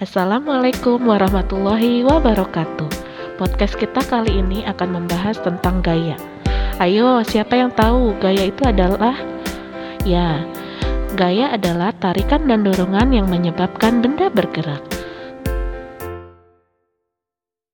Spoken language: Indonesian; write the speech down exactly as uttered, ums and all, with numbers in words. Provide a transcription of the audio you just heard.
Assalamualaikum warahmatullahi wabarakatuh. Podcast kita kali ini akan membahas tentang gaya. Ayo, siapa yang tahu gaya itu adalah? Ya, gaya adalah tarikan dan dorongan yang menyebabkan benda bergerak.